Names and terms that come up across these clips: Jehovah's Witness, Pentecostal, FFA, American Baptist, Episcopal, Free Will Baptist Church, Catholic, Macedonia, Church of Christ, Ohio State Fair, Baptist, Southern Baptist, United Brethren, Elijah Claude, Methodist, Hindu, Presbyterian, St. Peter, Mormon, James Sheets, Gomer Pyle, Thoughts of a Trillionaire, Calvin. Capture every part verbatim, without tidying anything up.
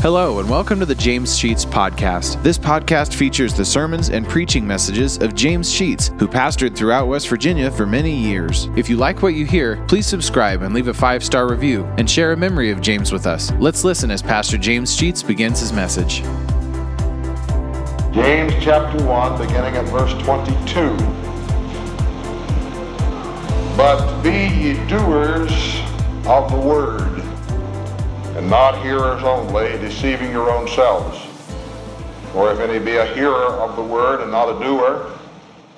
Hello and welcome to the James Sheets podcast. This podcast features the sermons and preaching messages of James Sheets, who pastored throughout West Virginia for many years. If you like what you hear, please subscribe and leave a five-star review and share a memory of James with us. Let's listen as Pastor James Sheets begins his message. James chapter one, beginning at verse twenty-two. But be ye doers of the word, and not hearers only, deceiving your own selves. For if any be a hearer of the word, and not a doer,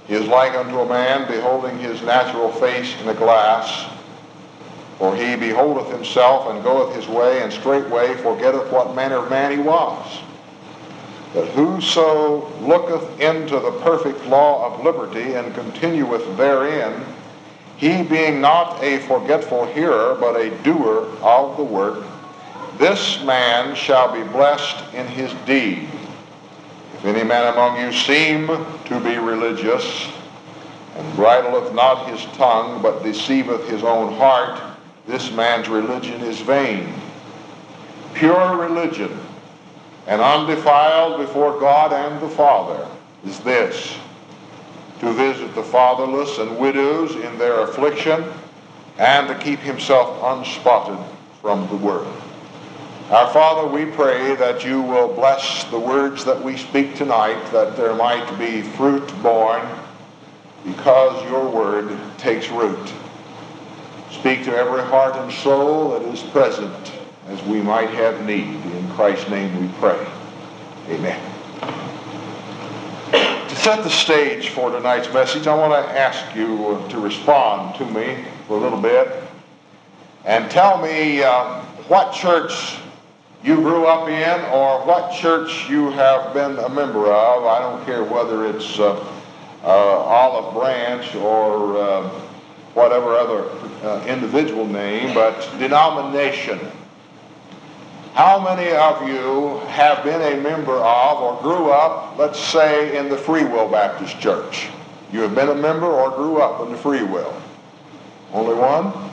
he is like unto a man beholding his natural face in a glass. For he beholdeth himself, and goeth his way, and straightway forgetteth what manner of man he was. But whoso looketh into the perfect law of liberty, and continueth therein, he being not a forgetful hearer, but a doer of the work, this man shall be blessed in his deed. If any man among you seem to be religious, and bridleth not his tongue, but deceiveth his own heart, this man's religion is vain. Pure religion, and undefiled before God and the Father, is this: to visit the fatherless and widows in their affliction, and to keep himself unspotted from the world. Our Father, we pray that you will bless the words that we speak tonight, that there might be fruit born, because your word takes root. Speak to every heart and soul that is present, as we might have need. In Christ's name we pray. Amen. To set the stage for tonight's message, I want to ask you to respond to me for a little bit, and tell me uh, what church you grew up in, or what church you have been a member of. I don't care whether it's uh, uh, Olive Branch or uh, whatever other uh, individual name, but denomination. How many of you have been a member of or grew up, let's say, in the Free Will Baptist Church? You have been a member or grew up in the Free Will? Only one?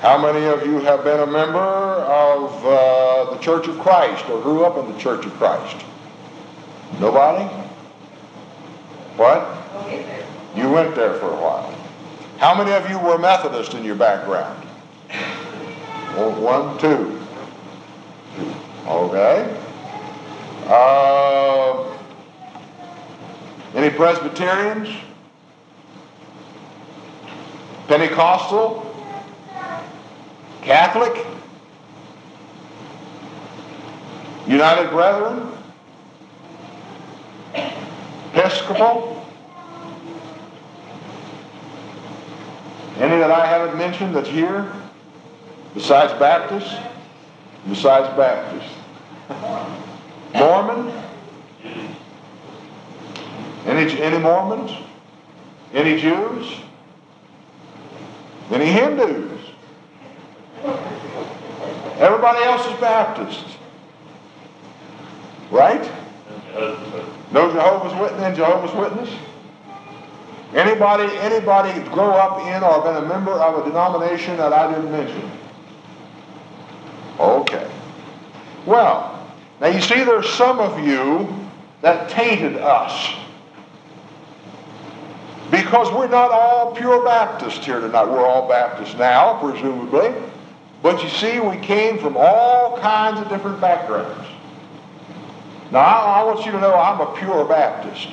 How many of you have been a member of uh, the Church of Christ or grew up in the Church of Christ? Nobody? What? You went there for a while. How many of you were Methodist in your background? One, two. Okay. Uh, any Presbyterians? Pentecostal? Catholic? United Brethren? Episcopal? Any that I haven't mentioned that's here? Besides Baptist? Besides Baptist. Mormon? Any, any Mormons? Any Jews? Any Hindus? Everybody else is Baptist. Right? No Jehovah's Witness, Jehovah's Witness? Anybody, anybody grow up in or been a member of a denomination that I didn't mention? Okay. Well, now you see there's some of you that tainted us. Because we're not all pure Baptists here tonight. We're all Baptists now, presumably. But you see, we came from all kinds of different backgrounds. Now, I, I want you to know I'm a pure Baptist.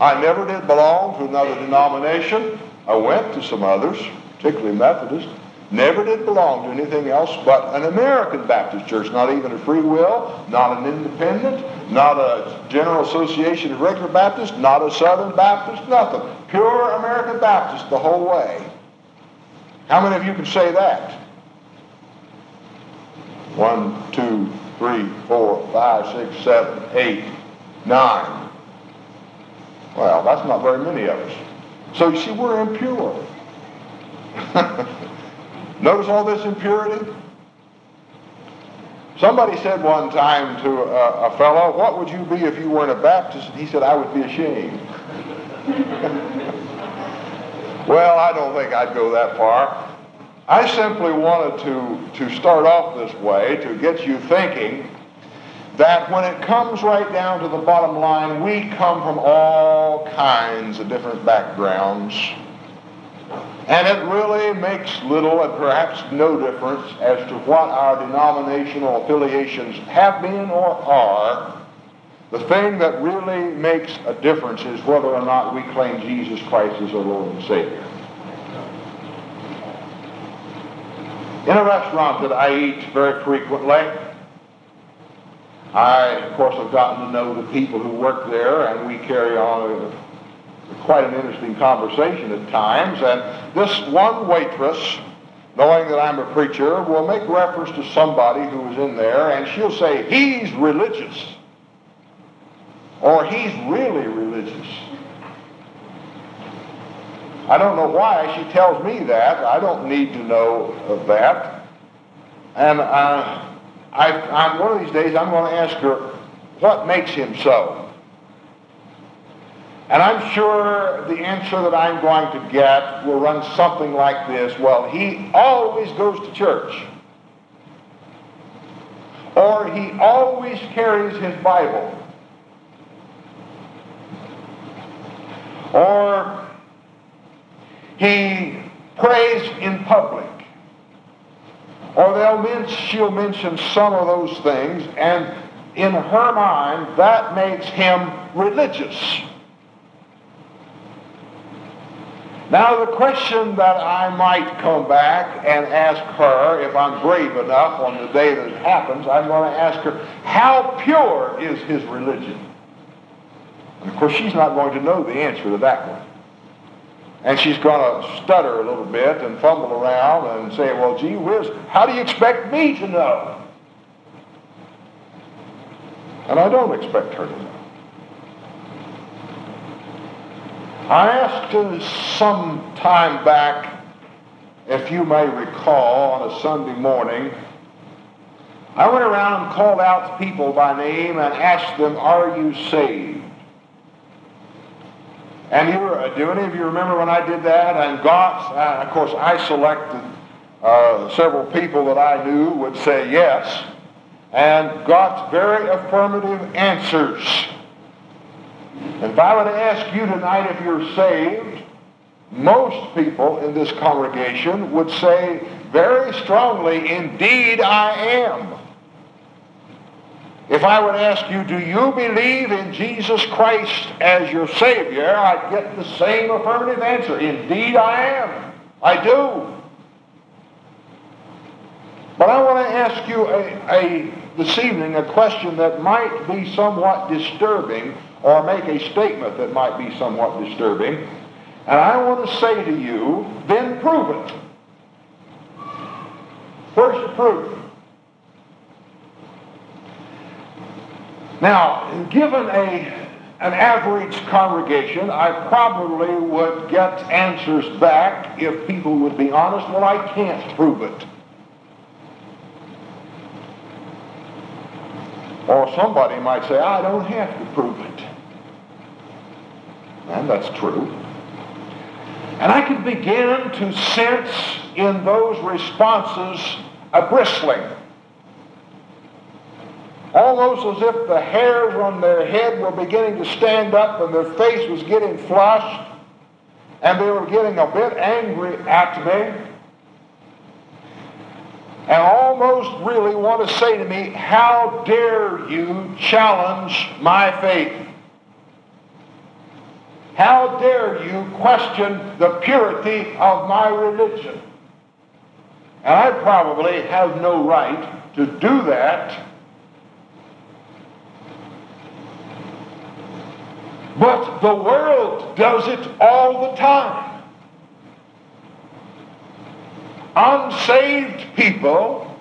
I never did belong to another denomination. I went to some others, particularly Methodist. Never did belong to anything else but an American Baptist church, not even a Free Will, not an Independent, not a General Association of Regular Baptists, not a Southern Baptist, nothing. Pure American Baptist the whole way. How many of you can say that? One, two, three, four, five, six, seven, eight, nine. Well, that's not very many of us. So you see, we're impure. Notice all this impurity? Somebody said one time to a, a fellow, what would you be if you weren't a Baptist? And he said, I would be ashamed. Well, I don't think I'd go that far. I simply wanted to, to start off this way to get you thinking that when it comes right down to the bottom line, we come from all kinds of different backgrounds, and it really makes little and perhaps no difference as to what our denominational affiliations have been or are. The thing that really makes a difference is whether or not we claim Jesus Christ as our Lord and Savior. In a restaurant that I eat very frequently, I, of course, have gotten to know the people who work there, and we carry on a, quite an interesting conversation at times. And this one waitress, knowing that I'm a preacher, will make reference to somebody who was in there, and she'll say, "He's religious," or "He's really religious." I don't know why she tells me that. I don't need to know of that. And I... I, I'm, one of these days I'm going to ask her, what makes him so? And I'm sure the answer that I'm going to get will run something like this: well, he always goes to church. Or he always carries his Bible. Or he prays in public. Or they'll men- she'll mention some of those things, and in her mind, that makes him religious. Now, the question that I might come back and ask her, if I'm brave enough on the day that it happens, I'm going to ask her, how pure is his religion? And of course, she's not going to know the answer to that one. And she's going to stutter a little bit and fumble around and say, well, gee whiz, how do you expect me to know? And I don't expect her to know. I asked her some time back, if you may recall, on a Sunday morning, I went around and called out people by name and asked them, are you saved? And you were, do any of you remember when I did that? And God, uh, of course, I selected uh, several people that I knew would say yes, and got very affirmative answers. And if I were to ask you tonight if you're saved, most people in this congregation would say very strongly, indeed I am. If I would ask you, do you believe in Jesus Christ as your Savior, I'd get the same affirmative answer. Indeed, I am. I do. But I want to ask you a, a this evening a question that might be somewhat disturbing, or make a statement that might be somewhat disturbing. And I want to say to you, then prove it. Where's the proof? Now, given a an average congregation, I probably would get answers back, if people would be honest, well, I can't prove it. Or somebody might say, I don't have to prove it. And that's true. And I can begin to sense in those responses a bristling. Almost as if the hairs on their head were beginning to stand up and their face was getting flushed and they were getting a bit angry at me and almost really want to say to me, how dare you challenge my faith? How dare you question the purity of my religion? And I probably have no right to do that. But the world does it all the time. Unsaved people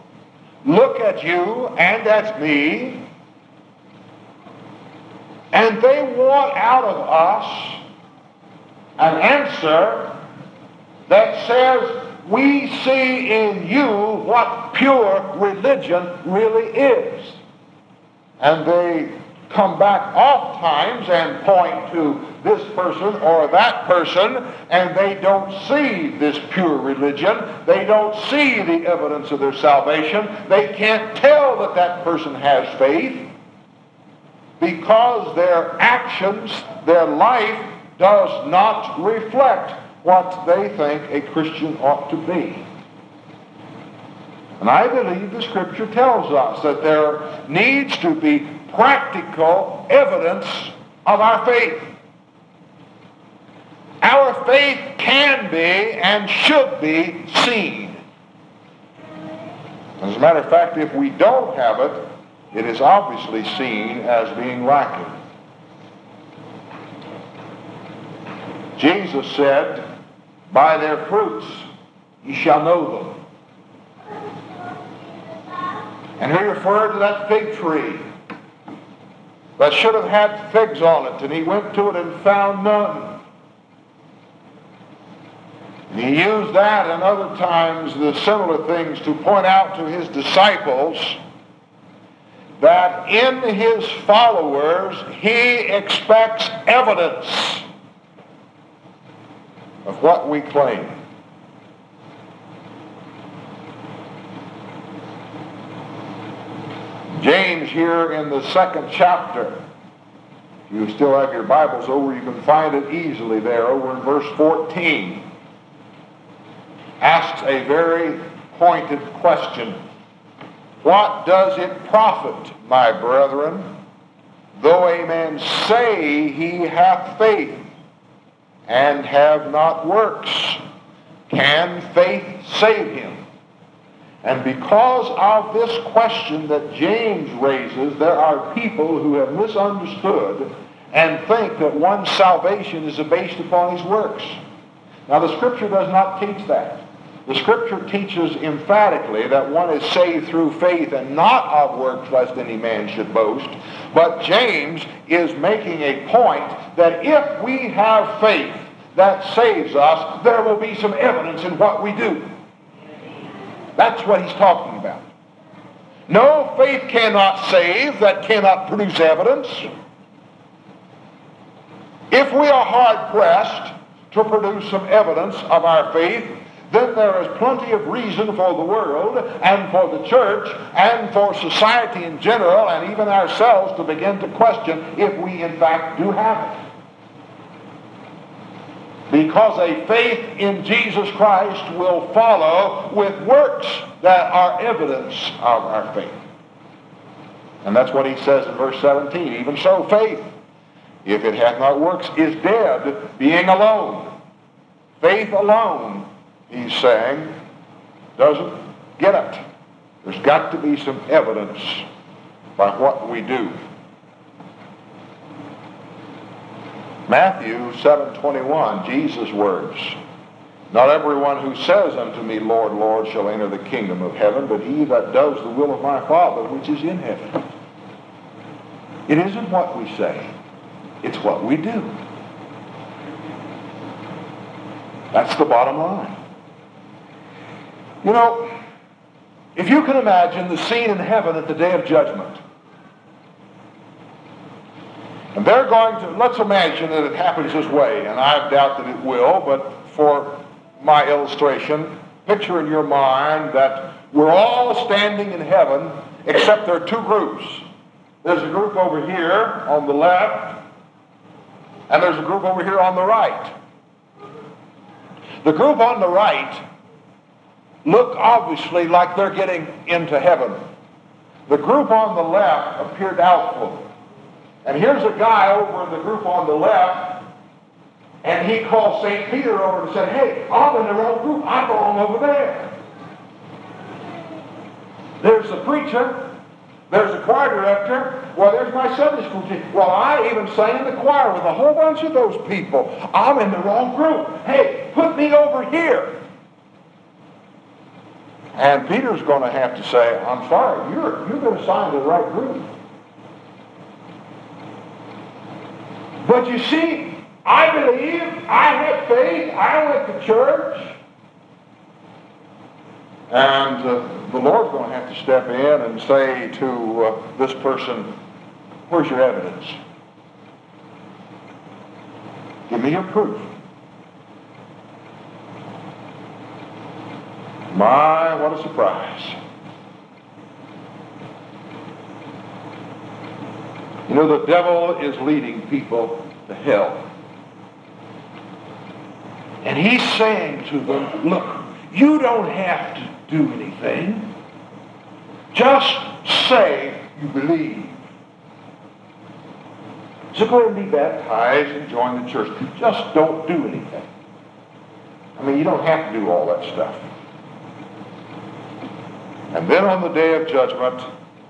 look at you and at me, and they want out of us an answer that says, we see in you what pure religion really is. And they come back oft times and point to this person or that person, and they don't see this pure religion. They don't see the evidence of their salvation. They can't tell that that person has faith because their actions, their life, does not reflect what they think a Christian ought to be. And I believe the Scripture tells us that there needs to be practical evidence of our faith. Our faith can be and should be seen. As a matter of fact, if we don't have it, it is obviously seen as being lacking. Jesus said, "By their fruits ye shall know them." And he referred to that fig tree that should have had figs on it, and he went to it and found none. And he used that and other times the similar things to point out to his disciples that in his followers he expects evidence of what we claim. James here in the second chapter, if you still have your Bibles over, you can find it easily there, over in verse fourteen, asks a very pointed question. What does it profit, my brethren, though a man say he hath faith and have not works? Can faith save him? And because of this question that James raises, there are people who have misunderstood and think that one's salvation is based upon his works. Now, the Scripture does not teach that. The Scripture teaches emphatically that one is saved through faith and not of works, lest any man should boast. But James is making a point that if we have faith that saves us, there will be some evidence in what we do. That's what he's talking about. No, faith cannot save, that cannot produce evidence. If we are hard-pressed to produce some evidence of our faith, then there is plenty of reason for the world and for the church and for society in general and even ourselves to begin to question if we in fact do have it. Because a faith in Jesus Christ will follow with works that are evidence of our faith. And that's what he says in verse seventeen. Even so, faith, if it hath not works, is dead, being alone. Faith alone, he's saying, doesn't get it. There's got to be some evidence by what we do. Matthew seven twenty-one, Jesus' words, "Not everyone who says unto me, Lord, Lord, shall enter the kingdom of heaven, but he that does the will of my Father which is in heaven." It isn't what we say, it's what we do. That's the bottom line. You know, if you can imagine the scene in heaven at the day of judgment, and they're going to, let's imagine that it happens this way, and I doubt that it will, but for my illustration, picture in your mind that we're all standing in heaven, except there are two groups. There's a group over here on the left, and there's a group over here on the right. The group on the right look obviously like they're getting into heaven. The group on the left appear doubtful. And here's a guy over in the group on the left, and he called Saint Peter over and said, "Hey, I'm in the wrong group. I belong over there." There's the preacher. There's the choir director. Well, there's my Sunday school teacher. Well, I even sang in the choir with a whole bunch of those people. I'm in the wrong group. Hey, put me over here. And Peter's going to have to say, "I'm sorry, you're, you've been assigned to the right group." But you see, I believe, I had faith, I went to church. And uh, the Lord's going to have to step in and say to uh, this person, "Where's your evidence? Give me a proof. My, what a surprise. You know, the devil is leading people to hell. And he's saying to them, look, you don't have to do anything. Just say you believe. So go ahead and be baptized and join the church. Just don't do anything. I mean, you don't have to do all that stuff. And then on the day of judgment,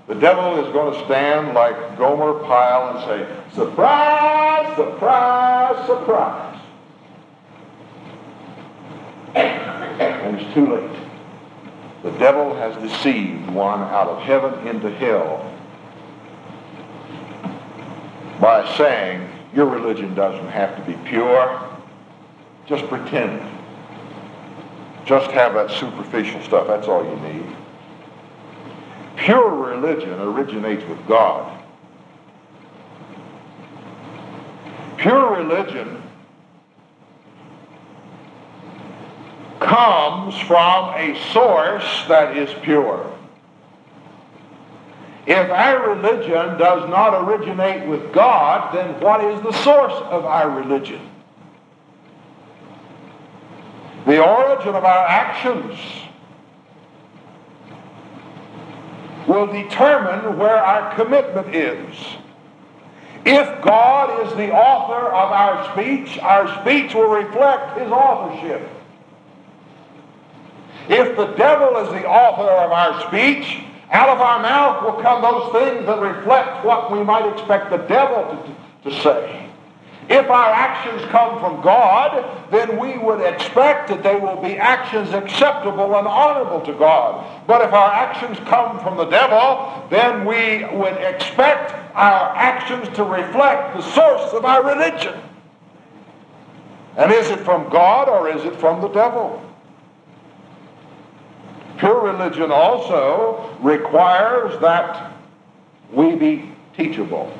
the devil is going to stand like Gomer Pyle and say, surprise, surprise, surprise. And it's too late. The devil has deceived one out of heaven into hell by saying, your religion doesn't have to be pure. Just pretend. Just have that superficial stuff. That's all you need. Pure religion originates with God. Pure religion comes from a source that is pure. If our religion does not originate with God, then what is the source of our religion? The origin of our actions will determine where our commitment is. If God is the author of our speech, our speech will reflect his authorship. If the devil is the author of our speech, out of our mouth will come those things that reflect what we might expect the devil to, to say. If our actions come from God, then we would expect that they will be actions acceptable and honorable to God. But if our actions come from the devil, then we would expect our actions to reflect the source of our religion. And is it from God or is it from the devil? Pure religion also requires that we be teachable.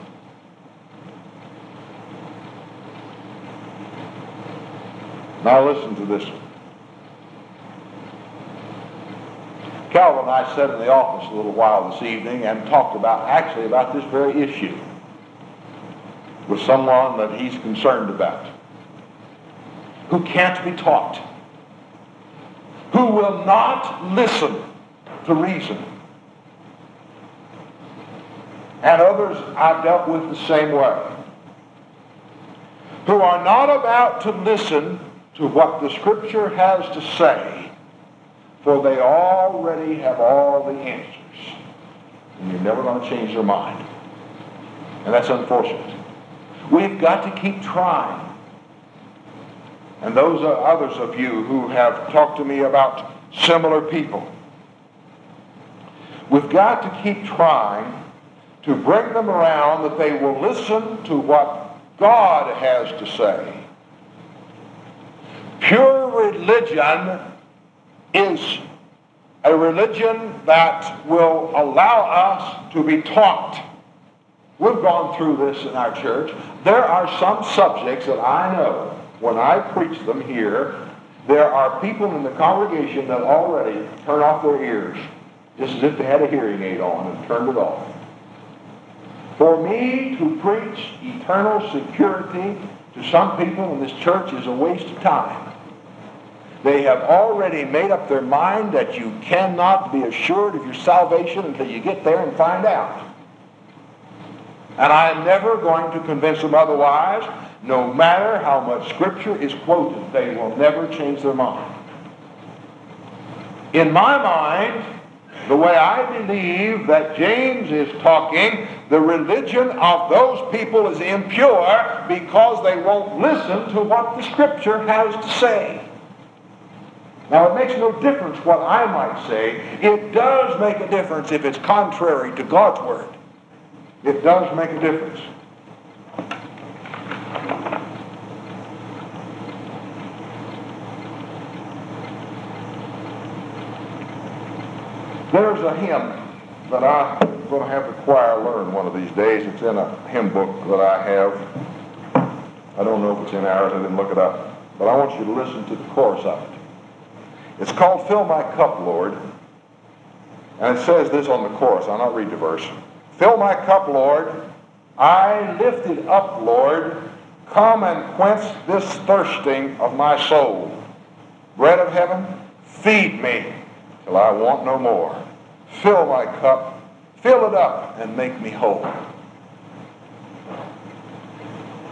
Now listen to this one. Calvin and I sat in the office a little while this evening and talked about, actually about this very issue with someone that he's concerned about, who can't be taught, who will not listen to reason. And others I've dealt with the same way, who are not about to listen to what the Scripture has to say, for they already have all the answers. And you're never going to change their mind. And that's unfortunate. We've got to keep trying. And those are others of you who have talked to me about similar people. We've got to keep trying to bring them around that they will listen to what God has to say. Pure religion is a religion that will allow us to be taught. We've gone through this in our church. There are some subjects that I know, when I preach them here, there are people in the congregation that already turn off their ears, just as if they had a hearing aid on and turned it off. For me to preach eternal security to some people in this church is a waste of time. They have already made up their mind that you cannot be assured of your salvation until you get there and find out. And I'm never going to convince them otherwise. No matter how much Scripture is quoted, they will never change their mind. In my mind, the way I believe that James is talking, the religion of those people is impure because they won't listen to what the Scripture has to say. Now, it makes no difference what I might say. It does make a difference if it's contrary to God's Word. It does make a difference. There's a hymn that I'm going to have the choir learn one of these days. It's in a hymn book that I have. I don't know if it's in ours, I didn't look it up. But I want you to listen to the chorus of it. It's called Fill My Cup, Lord. And it says this on the chorus. I'll not read the verse. Fill my cup, Lord. I lift it up, Lord. Come and quench this thirsting of my soul. Bread of heaven, feed me till I want no more. Fill my cup, fill it up, and make me whole.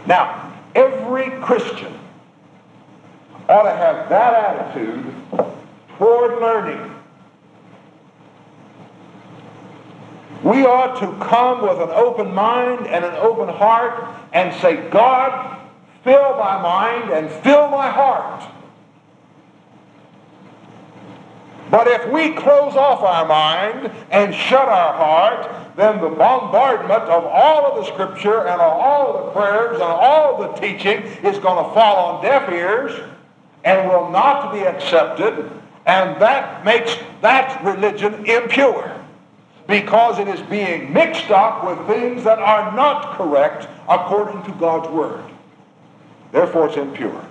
Now, every Christian ought to have that attitude toward learning. We ought to come with an open mind and an open heart and say, God, fill my mind and fill my heart. But if we close off our mind and shut our heart, then the bombardment of all of the Scripture and of all of the prayers and all of the teaching is going to fall on deaf ears and will not be accepted, and that makes that religion impure, because it is being mixed up with things that are not correct according to God's Word. Therefore, it's impure.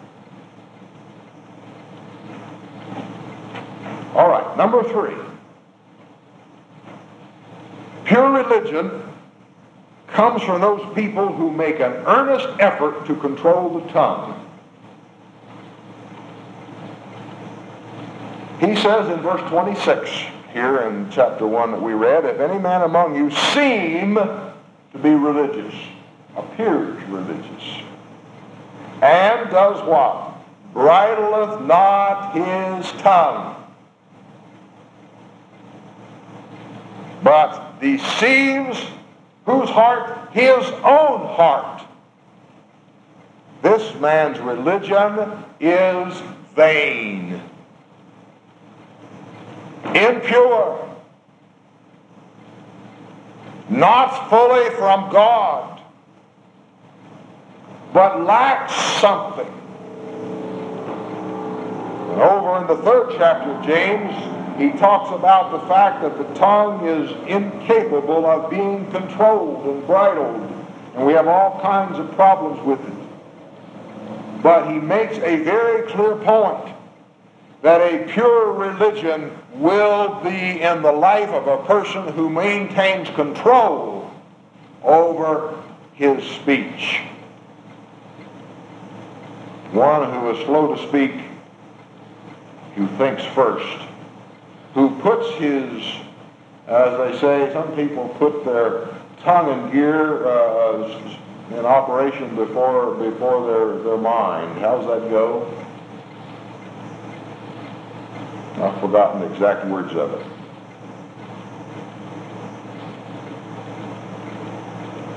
All right, number three. Pure religion comes from those people who make an earnest effort to control the tongue. He says in verse twenty-six, here in chapter one that we read, if any man among you seem to be religious, appears religious, and does what? Bridleth not his tongue, but deceives whose heart? His own heart. This man's religion is vain, impure, not fully from God, but lacks something. And over in the third chapter of James, he talks about the fact that the tongue is incapable of being controlled and bridled, and we have all kinds of problems with it. But he makes a very clear point that a pure religion will be in the life of a person who maintains control over his speech. One who is slow to speak, who thinks first, who puts his, as they say, some people put their tongue and gear uh, in operation before before their, their mind. How's that go? I've forgotten the exact words of it.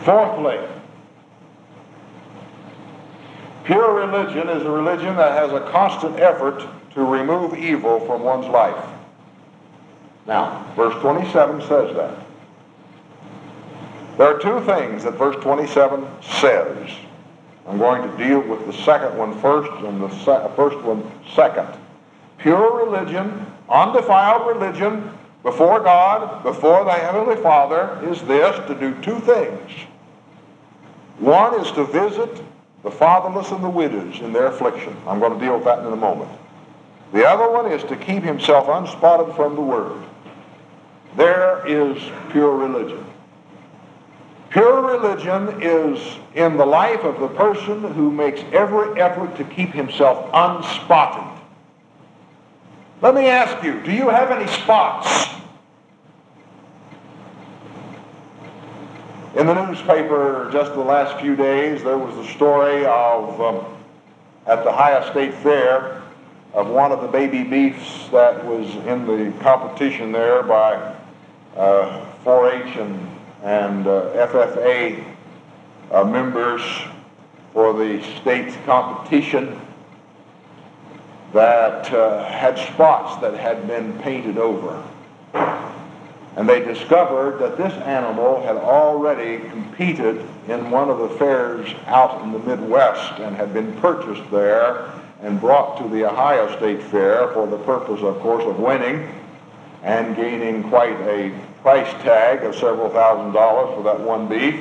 Fourthly, pure religion is a religion that has a constant effort to remove evil from one's life. Now, verse twenty-seven says that. There are two things that verse twenty-seven says. I'm going to deal with the second one first and the se- first one second. Pure religion, undefiled religion, before God, before thy heavenly Father, is this, to do two things. One is to visit the fatherless and the widows in their affliction. I'm going to deal with that in a moment. The other one is to keep himself unspotted from the world. There is pure religion. Pure religion is in the life of the person who makes every effort to keep himself unspotted. Let me ask you, do you have any spots? In the newspaper just the last few days, there was the story of, um, at the Ohio State Fair, of one of the baby beefs that was in the competition there by uh, four H and, and uh, F F A uh, members for the state's competition, that uh, had spots that had been painted over. And they discovered that this animal had already competed in one of the fairs out in the Midwest and had been purchased there and brought to the Ohio State Fair for the purpose, of course, of winning and gaining quite a price tag of several thousand dollars for that one beef.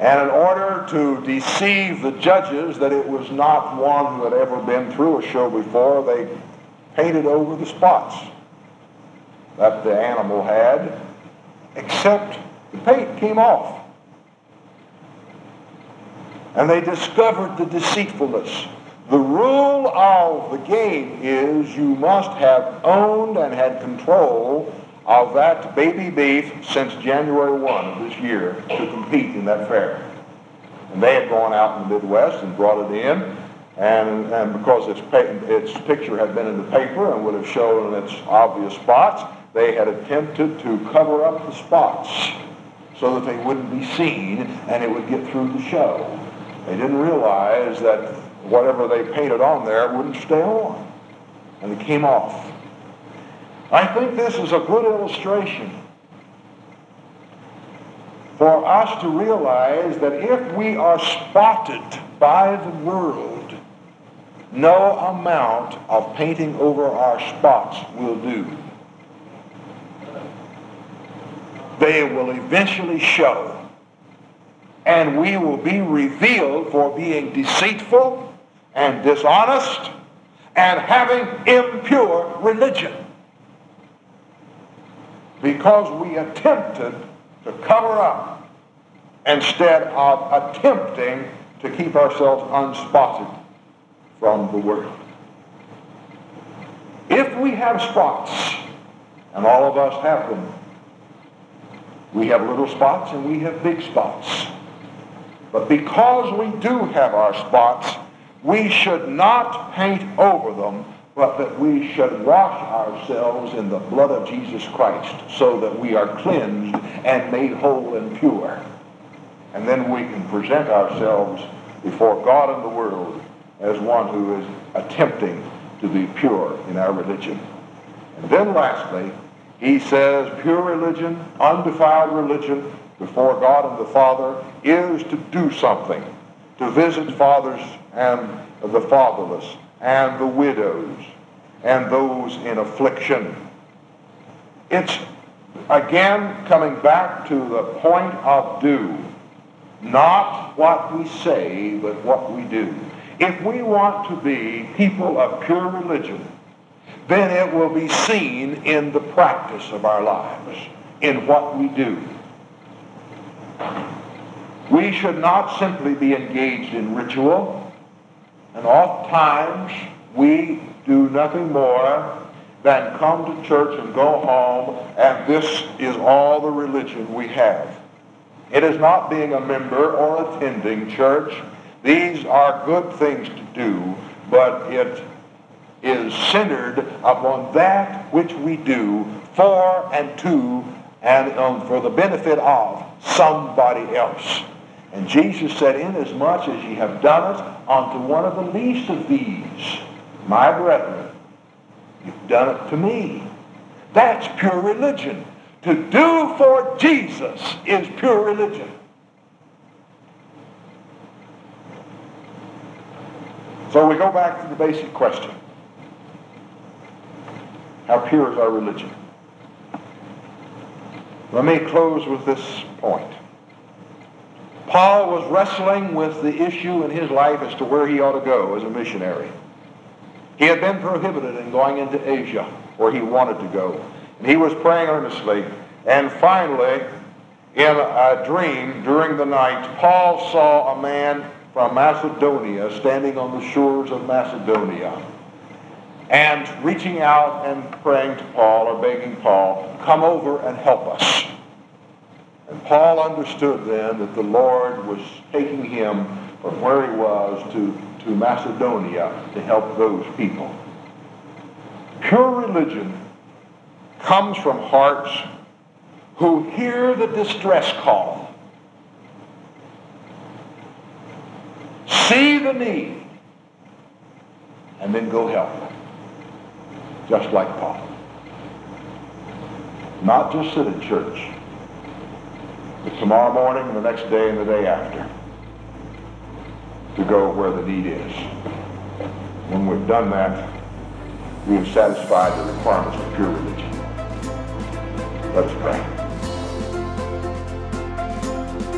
And in order to deceive the judges that it was not one who had ever been through a show before, they painted over the spots that the animal had, except the paint came off. And they discovered the deceitfulness. The rule of the game is you must have owned and had control of that baby beef since January first of this year to compete in that fair. And they had gone out in the Midwest and brought it in, and, and because its, its picture had been in the paper and would have shown its obvious spots, they had attempted to cover up the spots so that they wouldn't be seen and it would get through the show. They didn't realize that whatever they painted on there wouldn't stay on, and it came off. I think this is a good illustration for us to realize that if we are spotted by the world, no amount of painting over our spots will do. They will eventually show, and we will be revealed for being deceitful and dishonest and having impure religion, because we attempted to cover up instead of attempting to keep ourselves unspotted from the world. If we have spots, and all of us have them, we have little spots and we have big spots. But because we do have our spots, we should not paint over them, but that we should wash ourselves in the blood of Jesus Christ so that we are cleansed and made whole and pure. And then we can present ourselves before God and the world as one who is attempting to be pure in our religion. And then lastly, he says, pure religion, undefiled religion before God and the Father is to do something, to visit fathers and the fatherless, and the widows, and those in affliction. It's, again, coming back to the point of do. Not what we say, but what we do. If we want to be people of pure religion, then it will be seen in the practice of our lives, in what we do. We should not simply be engaged in ritual. And oftentimes, we do nothing more than come to church and go home, and this is all the religion we have. It is not being a member or attending church. These are good things to do, but it is centered upon that which we do for and to and um, for the benefit of somebody else. And Jesus said, inasmuch as ye have done it unto one of the least of these, my brethren, you've done it to me. That's pure religion. To do for Jesus is pure religion. So we go back to the basic question. How pure is our religion? Let me close with this point. Paul was wrestling with the issue in his life as to where he ought to go as a missionary. He had been prohibited in going into Asia, where he wanted to go. And he was praying earnestly. And finally, in a dream during the night, Paul saw a man from Macedonia standing on the shores of Macedonia and reaching out and praying to Paul or begging Paul, come over and help us. And Paul understood then that the Lord was taking him from where he was to, to Macedonia to help those people. Pure religion comes from hearts who hear the distress call, see the need, and then go help them, just like Paul. Not just sit in church, but tomorrow morning and the next day and the day after to go where the need is. When we've done that, we have satisfied the requirements of pure religion. Let us pray.